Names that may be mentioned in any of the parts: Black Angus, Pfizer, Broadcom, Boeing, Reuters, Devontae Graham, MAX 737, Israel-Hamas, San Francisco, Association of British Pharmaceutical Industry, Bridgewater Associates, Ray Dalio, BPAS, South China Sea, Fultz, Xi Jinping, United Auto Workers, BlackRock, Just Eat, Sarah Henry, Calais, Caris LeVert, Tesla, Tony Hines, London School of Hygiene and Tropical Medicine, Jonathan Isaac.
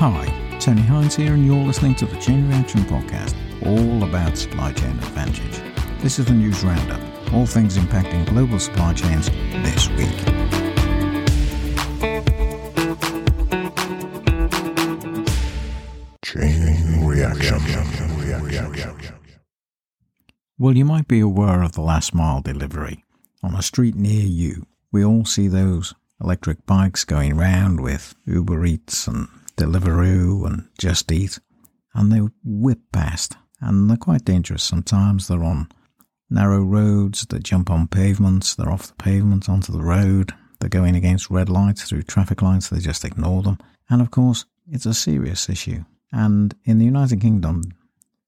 Hi, Tony Hines here, and you're listening to the Chain Reaction Podcast, all about supply chain advantage. This is the news roundup, all things impacting global supply chains this week. Chain Reaction. Well, you might be aware of the last mile delivery. On a street near you, we all see those electric bikes going round with Uber Eats and Deliveroo and Just Eat, and they whip past, and they're quite dangerous sometimes. They're on narrow roads, they jump on pavements, they're off the pavement onto the road, they're going against red lights through traffic lights, they just ignore them. And of course, it's a serious issue. And in the United Kingdom,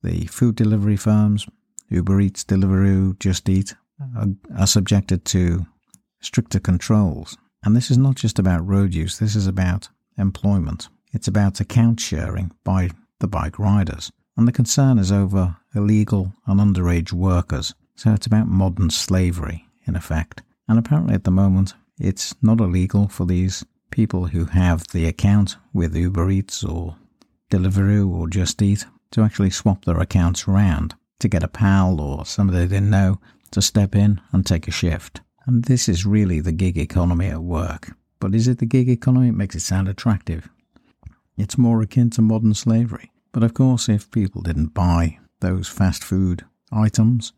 the food delivery firms, Uber Eats, Deliveroo, Just Eat, are subjected to stricter controls. And this is not just about road use, this is about employment. It's about account sharing by the bike riders. And the concern is over illegal and underage workers. So it's about modern slavery, in effect. And apparently at the moment, it's not illegal for these people who have the account with Uber Eats or Deliveroo or Just Eat to actually swap their accounts around to get a pal or somebody they know to step in and take a shift. And this is really the gig economy at work. But is it the gig economy? It makes it sound attractive. It's more akin to modern slavery. But of course, if people didn't buy those fast food items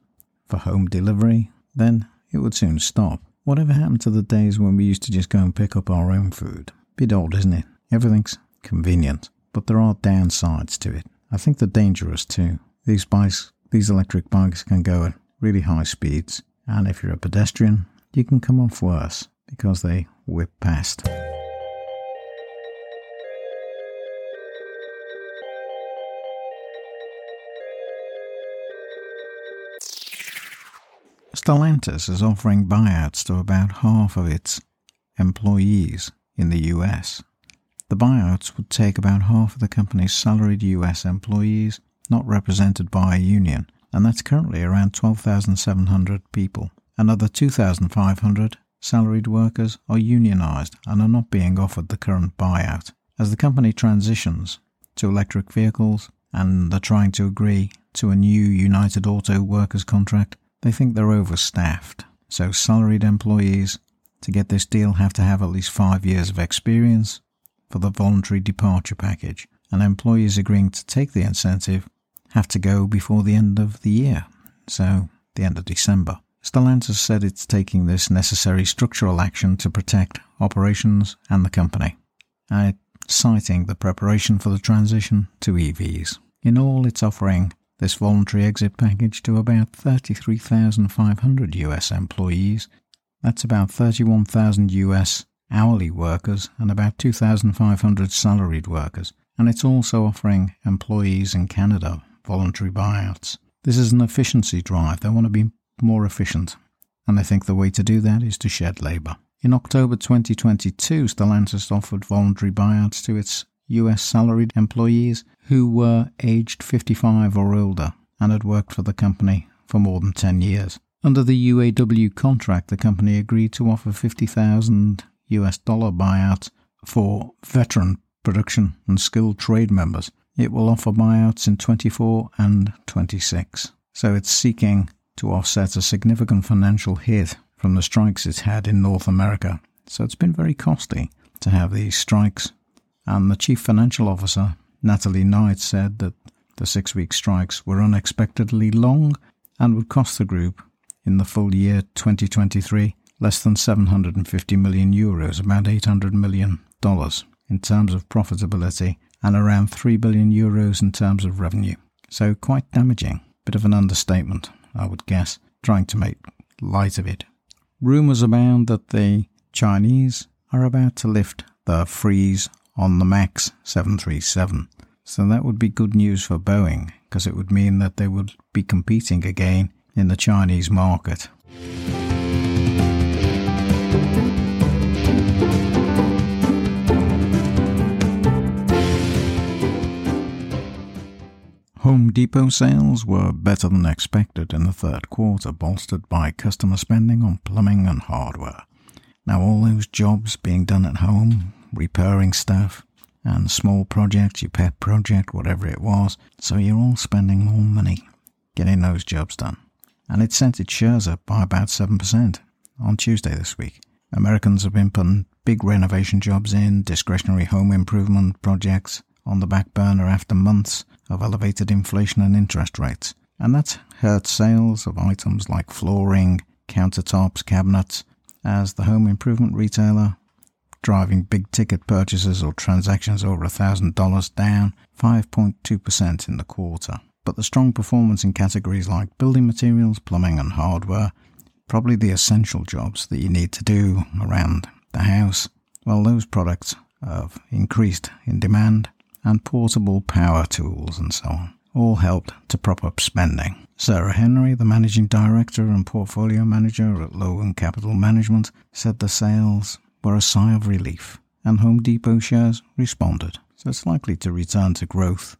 for home delivery, then it would soon stop. Whatever happened to the days when we used to just go and pick up our own food? Bit old, isn't it? Everything's convenient. But there are downsides to it. I think they're dangerous too. These electric bikes can go at really high speeds. And if you're a pedestrian, you can come off worse because they whip past. Stellantis is offering buyouts to about half of its employees in the US. The buyouts would take about half of the company's salaried US employees not represented by a union, and that's currently around 12,700 people. Another 2,500 salaried workers are unionised and are not being offered the current buyout. As the company transitions to electric vehicles and they're trying to agree to a new United Auto Workers contract, they think they're overstaffed. So salaried employees, to get this deal, have to have at least 5 years of experience for the voluntary departure package. And employees agreeing to take the incentive have to go before the end of the year, so the end of December. Stellantis said it's taking this necessary structural action to protect operations and the company, citing the preparation for the transition to EVs. In all, it's offering this voluntary exit package to about 33,500 US employees. That's about 31,000 US hourly workers and about 2,500 salaried workers. And it's also offering employees in Canada voluntary buyouts. This is an efficiency drive. They want to be more efficient, and they think the way to do that is to shed labour. In October 2022, Stellantis offered voluntary buyouts to its US salaried employees who were aged 55 or older and had worked for the company for more than 10 years. Under the UAW contract, the company agreed to offer $50,000 buyout for veteran production and skilled trade members. It will offer buyouts in 24 and 26. So it's seeking to offset a significant financial hit from the strikes it's had in North America. So it's been very costly to have these strikes. And the Chief Financial Officer, Natalie Knight, said that the 6-week strikes were unexpectedly long and would cost the group in the full year 2023 less than €750 million, about $800 million. In terms of profitability and around €3 billion in terms of revenue. So quite damaging. Bit of an understatement, I would guess, trying to make light of it. Rumours abound that the Chinese are about to lift the freeze on the MAX 737. So that would be good news for Boeing because it would mean that they would be competing again in the Chinese market. Home Depot sales were better than expected in the third quarter, bolstered by customer spending on plumbing and hardware. Now all those jobs being done at home, repairing stuff, and small projects, your pet project, whatever it was. So you're all spending more money getting those jobs done. And it sent its shares up by about 7% on Tuesday this week. Americans have been putting big renovation jobs in, discretionary home improvement projects on the back burner after months of elevated inflation and interest rates. And that's hurt sales of items like flooring, countertops, cabinets, as the home improvement retailer driving big ticket purchases or transactions over $1,000 down 5.2% in the quarter. But the strong performance in categories like building materials, plumbing and hardware, probably the essential jobs that you need to do around the house, well, those products have increased in demand, and portable power tools and so on, all helped to prop up spending. Sarah Henry, the managing director and portfolio manager at Logan Capital Management, said the sales were a sigh of relief, and Home Depot shares responded. So it's likely to return to growth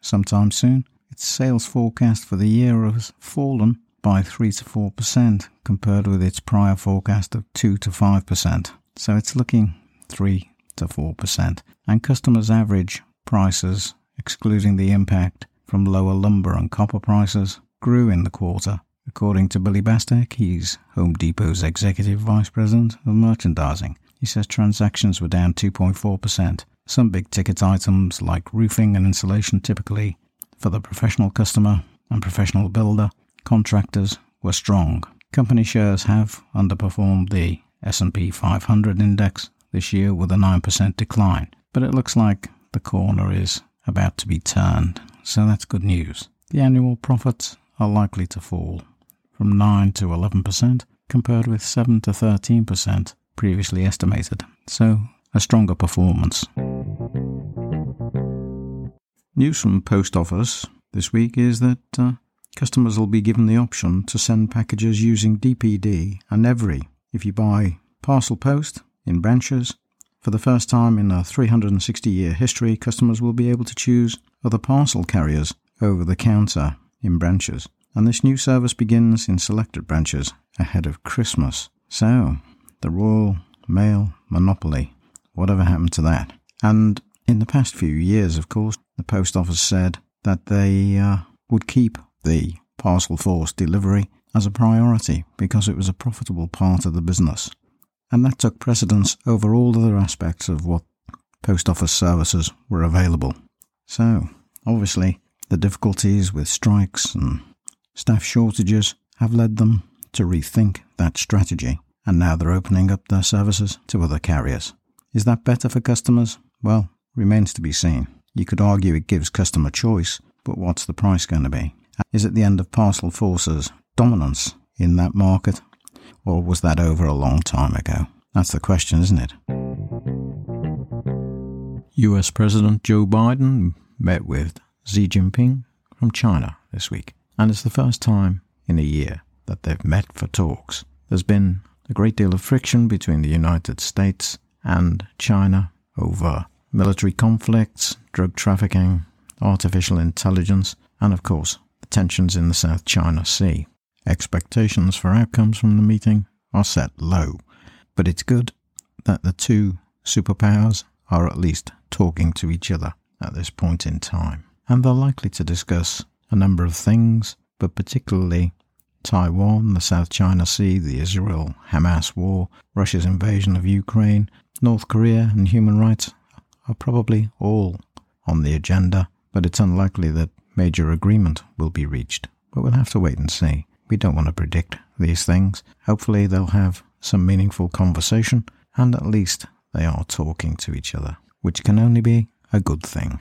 sometime soon. Its sales forecast for the year has fallen by 3 to 4% compared with its prior forecast of 2 to 5%. So it's looking 3 to 4%. And customers' average prices, excluding the impact from lower lumber and copper prices, grew in the quarter. According to Billy Bastek, he's Home Depot's Executive Vice President of Merchandising. He says transactions were down 2.4%. Some big-ticket items like roofing and insulation, typically for the professional customer and professional builder, contractors, were strong. Company shares have underperformed the S&P 500 index this year with a 9% decline, but it looks like the corner is about to be turned, so that's good news. The annual profits are likely to fall from 9 to 11% compared with 7 to 13% previously estimated, so a stronger performance. News from Post Office this week is that customers will be given the option to send packages using DPD and Evri if you buy parcel post in branches. For the first time in a 360-year history, customers will be able to choose other parcel carriers over the counter in branches. And this new service begins in selected branches ahead of Christmas. So, the Royal Mail monopoly, whatever happened to that? And in the past few years, of course, the Post Office said that they would keep the Parcel Force delivery as a priority because it was a profitable part of the business. And that took precedence over all other aspects of what Post Office services were available. So, obviously, the difficulties with strikes and staff shortages have led them to rethink that strategy, and now they're opening up their services to other carriers. Is that better for customers? Well, remains to be seen. You could argue it gives customer choice, but what's the price going to be? Is it the end of Parcel Force's dominance in that market? Or was that over a long time ago? That's the question, isn't it? US President Joe Biden met with Xi Jinping from China this week. And it's the first time in a year that they've met for talks. There's been a great deal of friction between the United States and China over military conflicts, drug trafficking, artificial intelligence, and of course, the tensions in the South China Sea. Expectations for outcomes from the meeting are set low, but it's good that the two superpowers are at least talking to each other at this point in time. And they're likely to discuss a number of things, but particularly Taiwan, the South China Sea, the Israel-Hamas war, Russia's invasion of Ukraine, North Korea and human rights are probably all on the agenda, but it's unlikely that major agreement will be reached. But we'll have to wait and see. We don't want to predict these things. Hopefully they'll have some meaningful conversation, and at least they are talking to each other, which can only be a good thing.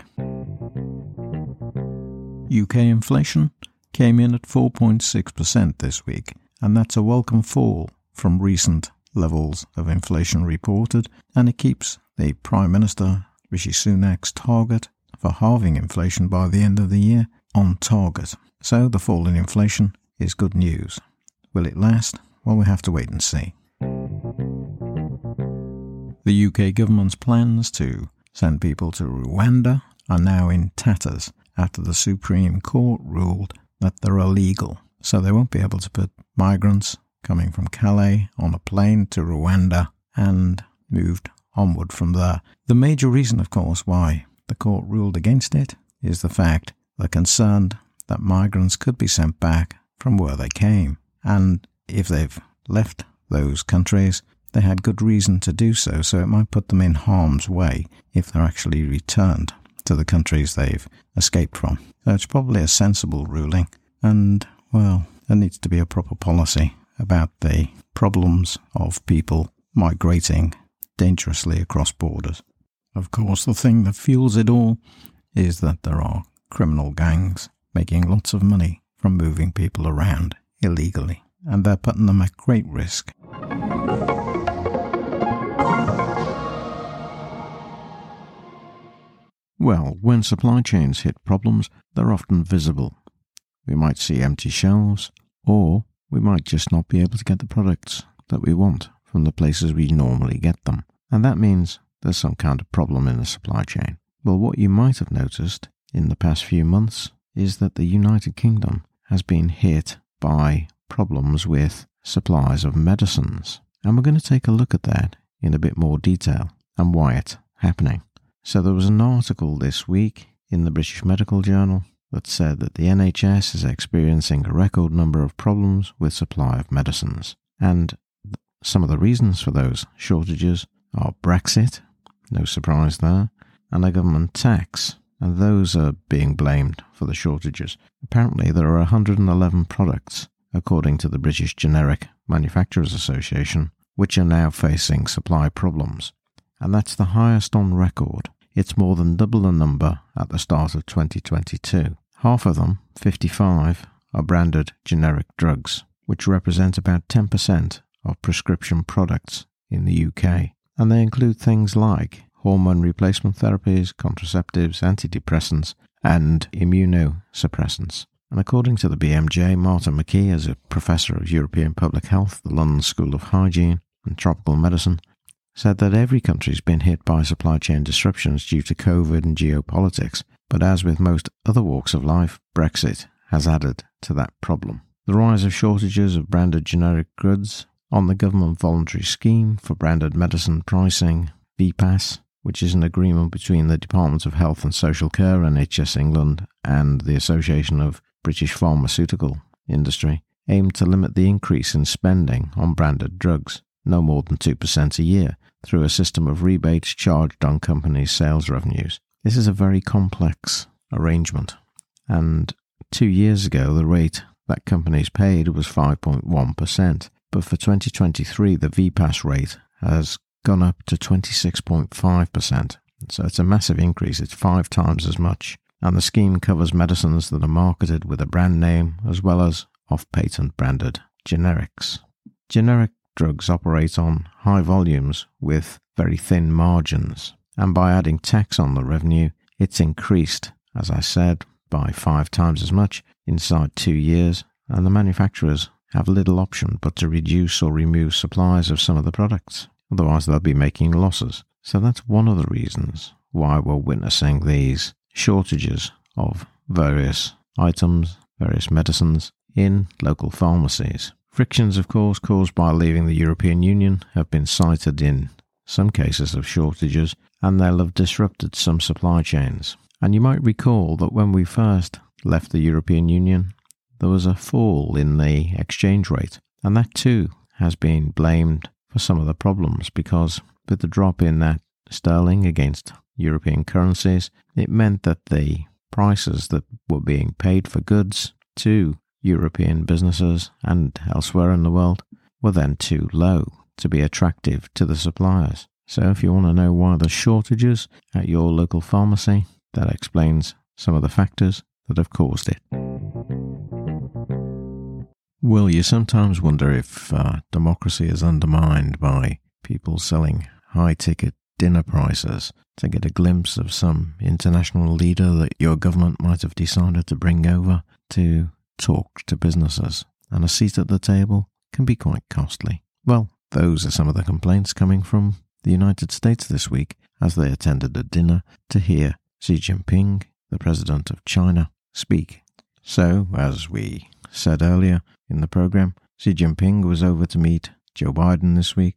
UK inflation came in at 4.6% this week, and that's a welcome fall from recent levels of inflation reported, and it keeps the Prime Minister Rishi Sunak's target for halving inflation by the end of the year on target. So the fall in inflation is good news. Will it last? Well, we have to wait and see. The UK government's plans to send people to Rwanda are now in tatters after the Supreme Court ruled that they're illegal. So they won't be able to put migrants coming from Calais on a plane to Rwanda and moved onward from there. The major reason, of course, why the court ruled against it is the fact they're concerned that migrants could be sent back from where they came. And if they've left those countries, they had good reason to do so, so it might put them in harm's way if they're actually returned to the countries they've escaped from. So it's probably a sensible ruling, and, well, there needs to be a proper policy about the problems of people migrating dangerously across borders. Of course, the thing that fuels it all is that there are criminal gangs making lots of money from moving people around illegally, and they're putting them at great risk. Well, when supply chains hit problems, they're often visible. We might see empty shelves, or we might just not be able to get the products that we want from the places we normally get them. And that means there's some kind of problem in the supply chain. Well, what you might have noticed in the past few months is that the United Kingdom has been hit by problems with supplies of medicines. And we're going to take a look at that in a bit more detail and why it's happening. So there was an article this week in the British Medical Journal that said that the NHS is experiencing a record number of problems with supply of medicines. And some of the reasons for those shortages are Brexit, no surprise there, and a government tax. And those are being blamed for the shortages. Apparently there are 111 products, according to the British Generic Manufacturers Association, which are now facing supply problems. And that's the highest on record. It's more than double the number at the start of 2022. Half of them, 55, are branded generic drugs, which represent about 10% of prescription products in the UK. And they include things like hormone replacement therapies, contraceptives, antidepressants, and immunosuppressants. And according to the BMJ, Marta McKee is a professor of European Public Health, the London School of Hygiene and Tropical Medicine, said that every country's been hit by supply chain disruptions due to COVID and geopolitics, but as with most other walks of life, Brexit has added to that problem. The rise of shortages of branded generic goods on the government voluntary scheme for branded medicine pricing, BPAS, which is an agreement between the Department of Health and Social Care, NHS England, and the Association of British Pharmaceutical Industry, aimed to limit the increase in spending on branded drugs, no more than 2% a year, through a system of rebates charged on companies' sales revenues. This is a very complex arrangement, and 2 years ago the rate that companies paid was 5.1%, but for 2023 the VPAS rate has gone up to 26.5%, so it's a massive increase, it's 5 times as much, and the scheme covers medicines that are marketed with a brand name as well as off-patent branded generics. Generic drugs operate on high volumes with very thin margins, and by adding tax on the revenue, it's increased, as I said, by 5 times as much inside 2 years, and the manufacturers have little option but to reduce or remove supplies of some of the products, otherwise they'll be making losses. So that's one of the reasons why we're witnessing these shortages of various items, various medicines in local pharmacies. Frictions, of course, caused by leaving the European Union have been cited in some cases of shortages, and they'll have disrupted some supply chains. And you might recall that when we first left the European Union, there was a fall in the exchange rate, and that too has been blamed for some of the problems, because with the drop in that sterling against European currencies, it meant that the prices that were being paid for goods to European businesses and elsewhere in the world were then too low to be attractive to the suppliers. So if you want to know why there's shortages at your local pharmacy, that explains some of the factors that have caused it. Well, you sometimes wonder if democracy is undermined by people selling high-ticket dinner prices to get a glimpse of some international leader that your government might have decided to bring over to talk to businesses, and a seat at the table can be quite costly. Well, those are some of the complaints coming from the United States this week as they attended a dinner to hear Xi Jinping, the president of China, speak. So, as we said earlier in the program, Xi Jinping was over to meet Joe Biden this week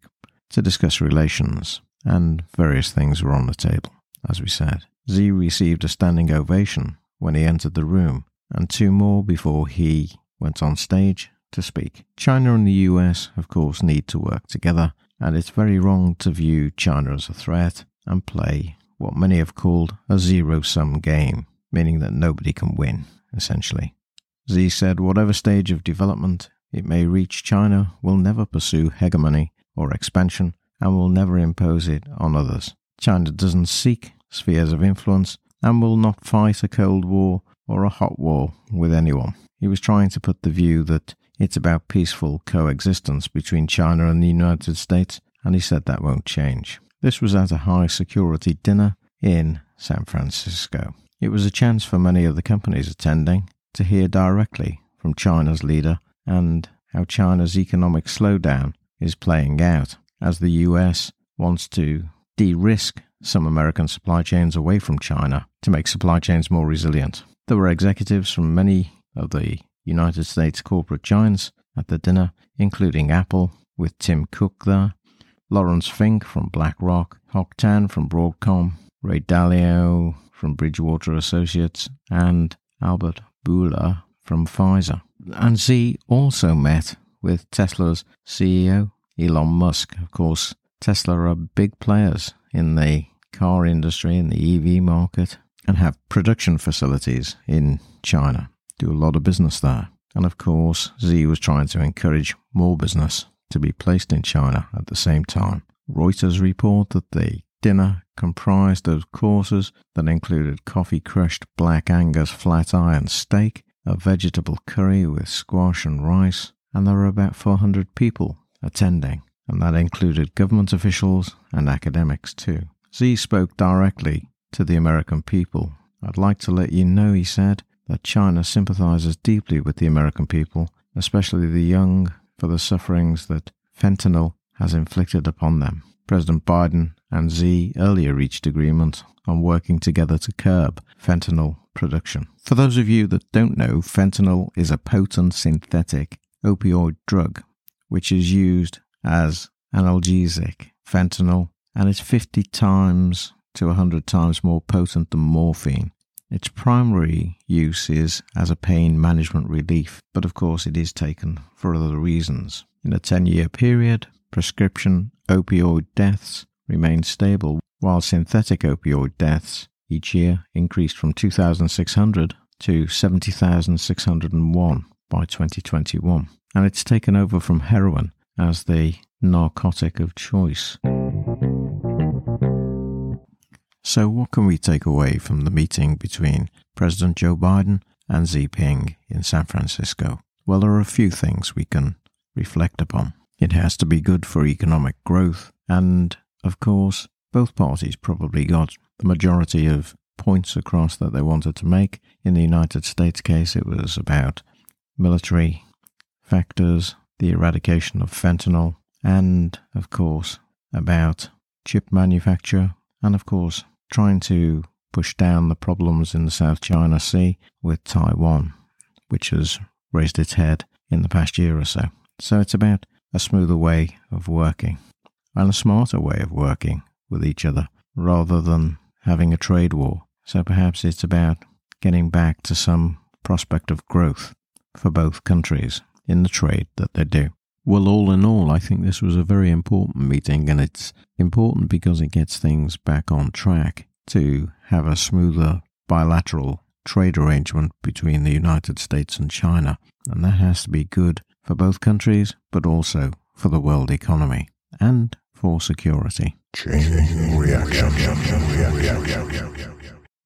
to discuss relations. and various things were on the table, as we said. Xi received a standing ovation when he entered the room, and two more before he went on stage to speak. China and the US, of course, need to work together, and it's very wrong to view China as a threat and play what many have called a zero-sum game, meaning that nobody can win, essentially. Xi said whatever stage of development it may reach, China will never pursue hegemony or expansion and will never impose it on others. China doesn't seek spheres of influence and will not fight a cold war or a hot war with anyone. He was trying to put the view that it's about peaceful coexistence between China and the United States, and he said that won't change. This was at a high-security dinner in San Francisco. It was a chance for many of the companies attending to hear directly from China's leader and how China's economic slowdown is playing out as the US wants to de-risk some American supply chains away from China to make supply chains more resilient. There were executives from many of the United States corporate giants at the dinner, including Apple, with Tim Cook there, Lawrence Fink from BlackRock, Hock Tan from Broadcom, Ray Dalio from Bridgewater Associates, and Albert Bourla from Pfizer. And Xi also met with Tesla's CEO, Elon Musk. Of course, Tesla are big players in the car industry, in the EV market, and have production facilities in China. Do a lot of business there. And of course, Xi was trying to encourage more business to be placed in China at the same time. Reuters report that the dinner comprised of courses that included coffee-crushed black Angus flat iron steak, a vegetable curry with squash and rice, and there were about 400 people attending, and that included government officials and academics too. Xi spoke directly to the American people. "I'd like to let you know," he said, "that China sympathizes deeply with the American people, especially the young, for the sufferings that fentanyl has inflicted upon them." President Biden and Xi earlier reached agreement on working together to curb fentanyl production. For those of you that don't know, fentanyl is a potent synthetic opioid drug which is used as analgesic, fentanyl, and is 50 times to 100 times more potent than morphine. Its primary use is as a pain management relief, but of course it is taken for other reasons. In a 10-year period, prescription opioid deaths remained stable, while synthetic opioid deaths each year increased from 2,600 to 70,601 by 2021. And it's taken over from heroin as the narcotic of choice. So what can we take away from the meeting between President Joe Biden and Xi Jinping in San Francisco? Well, there are a few things we can reflect upon. It has to be good for economic growth, and, of course, both parties probably got the majority of points across that they wanted to make. In the United States case, it was about military factors, the eradication of fentanyl, and, of course, about chip manufacture, and, of course, trying to push down the problems in the South China Sea with Taiwan, which has raised its head in the past year or so. So it's about a smoother way of working and a smarter way of working with each other rather than having a trade war. So perhaps it's about getting back to some prospect of growth for both countries in the trade that they do. Well, all in all, I think this was a very important meeting, and it's important because it gets things back on track to have a smoother bilateral trade arrangement between the United States and China, and that has to be good for both countries, but also for the world economy and for security. Chain reaction.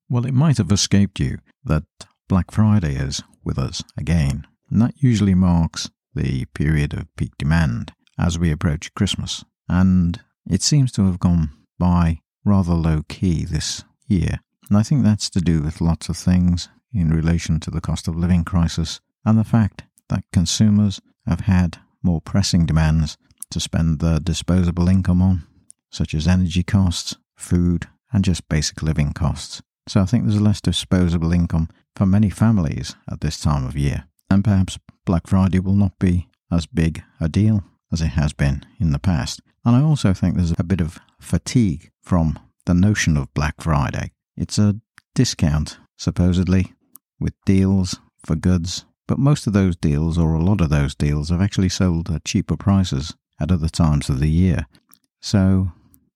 Well, it might have escaped you that Black Friday is with us again, and that usually marks the period of peak demand as we approach Christmas, and it seems to have gone by rather low key this year, and I think that's to do with lots of things in relation to the cost of living crisis and the fact that consumers have had more pressing demands to spend their disposable income on, such as energy costs, food, and just basic living costs. So I think there's less disposable income for many families at this time of year, and perhaps Black Friday will not be as big a deal as it has been in the past. And I also think there's a bit of fatigue from the notion of Black Friday. It's a discount, supposedly, with deals for goods, but most of those deals, or a lot of those deals, have actually sold at cheaper prices at other times of the year. So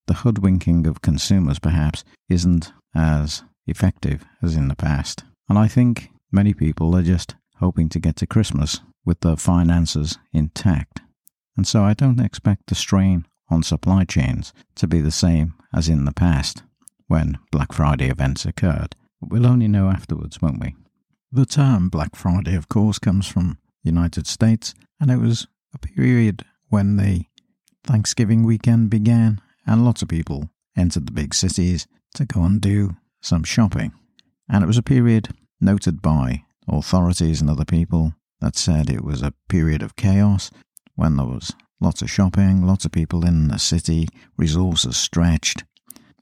the hoodwinking of consumers perhaps isn't as effective as in the past. And I think many people are just hoping to get to Christmas with their finances intact. And so I don't expect the strain on supply chains to be the same as in the past when Black Friday events occurred. We'll only know afterwards, won't we? The term Black Friday, of course, comes from the United States, and it was a period when the Thanksgiving weekend began and lots of people entered the big cities to go and do some shopping. And it was a period noted by authorities and other people that said it was a period of chaos when there was lots of shopping, lots of people in the city, resources stretched,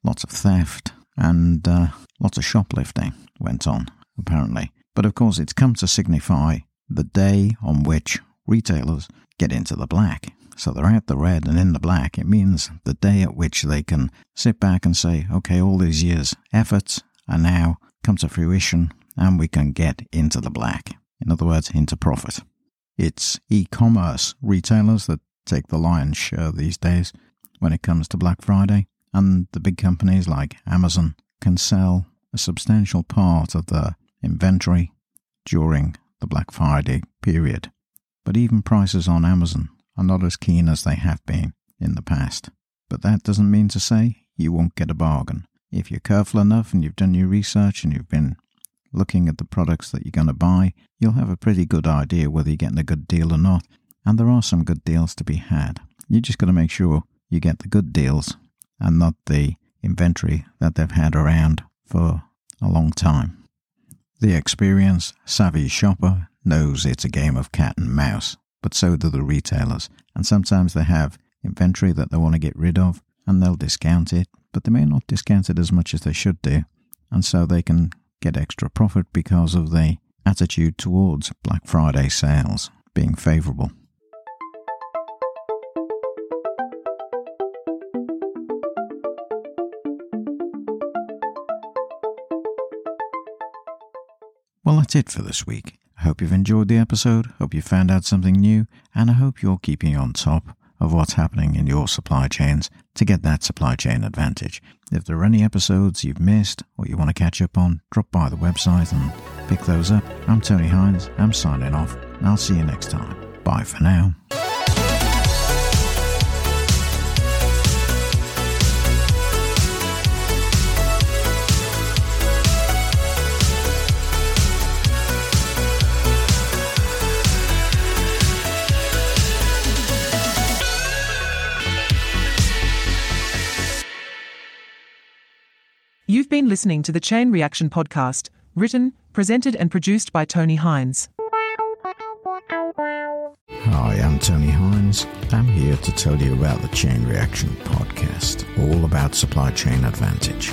lots of theft, and lots of shoplifting went on, apparently. But of course, it's come to signify the day on which retailers get into the black. So they're out the red and in the black. It means the day at which they can sit back and say, okay, all these years' efforts are now come to fruition and we can get into the black. In other words, into profit. It's e-commerce retailers that take the lion's share these days when it comes to Black Friday, and the big companies like Amazon can sell a substantial part of their inventory during the Black Friday period. But even prices on Amazon are not as keen as they have been in the past. But that doesn't mean to say you won't get a bargain. If you're careful enough and you've done your research and you've been looking at the products that you're going to buy, you'll have a pretty good idea whether you're getting a good deal or not. And there are some good deals to be had. You just got to make sure you get the good deals and not the inventory that they've had around for a long time. The experienced, savvy shopper knows it's a game of cat and mouse, but so do the retailers. And sometimes they have inventory that they want to get rid of and they'll discount it, but they may not discount it as much as they should do. And so they can get extra profit because of the attitude towards Black Friday sales being favourable. Well, that's it for this week. I hope you've enjoyed the episode, hope you found out something new, and I hope you're keeping on top of what's happening in your supply chains to get that supply chain advantage. If there are any episodes you've missed or you want to catch up on, drop by the website and pick those up. I'm Tony Hines, I'm signing off, and I'll see you next time. Bye for now. You've been listening to the Chain Reaction Podcast, written, presented and produced by Tony Hines. Hi, I'm Tony Hines. I'm here to tell you about the Chain Reaction Podcast, all about supply chain advantage.